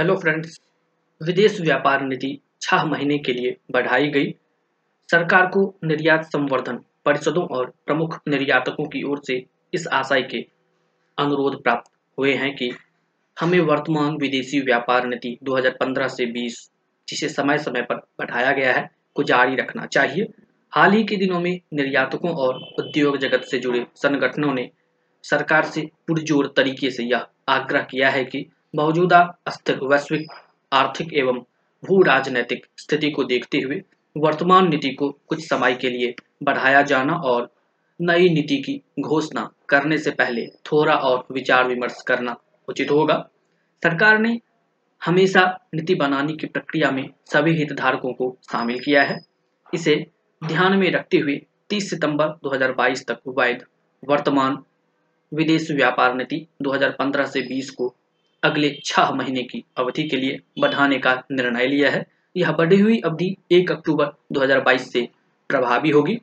Hello friends, विदेश व्यापार नीति 6 महीने के लिए बढ़ाई गई। सरकार को निर्यात संवर्धन परिषदों और प्रमुख निर्यातकों की ओर से इस आशय के अनुरोध प्राप्त हुए हैं कि हमें वर्तमान विदेशी व्यापार नीति 2015 से 20 जिसे समय समय पर बढ़ाया गया है को जारी रखना चाहिए। हाल ही के दिनों में निर्यातकों और उद्योग जगत से जुड़े संगठनों ने सरकार से पुरजोर तरीके से यह आग्रह किया है कि मौजूदा अस्थिर वैश्विक आर्थिक एवं भू राजनैतिक स्थिति को देखते हुए वर्तमान नीति को कुछ समय के लिए बढ़ाया जाना और नई नीति की घोषणा करने से पहले थोड़ा और विचार विमर्श करना उचित होगा। सरकार ने हमेशा नीति बनाने की प्रक्रिया में सभी हितधारकों को शामिल किया है। इसे ध्यान में रखते हुए 30 सितंबर 2022 तक वैध वर्तमान विदेश व्यापार नीति 2015 से 20 को अगले 6 महीने की अवधि के लिए बढ़ाने का निर्णय लिया है। यह बढ़ी हुई अवधि 1 अक्टूबर 2022 से प्रभावी होगी।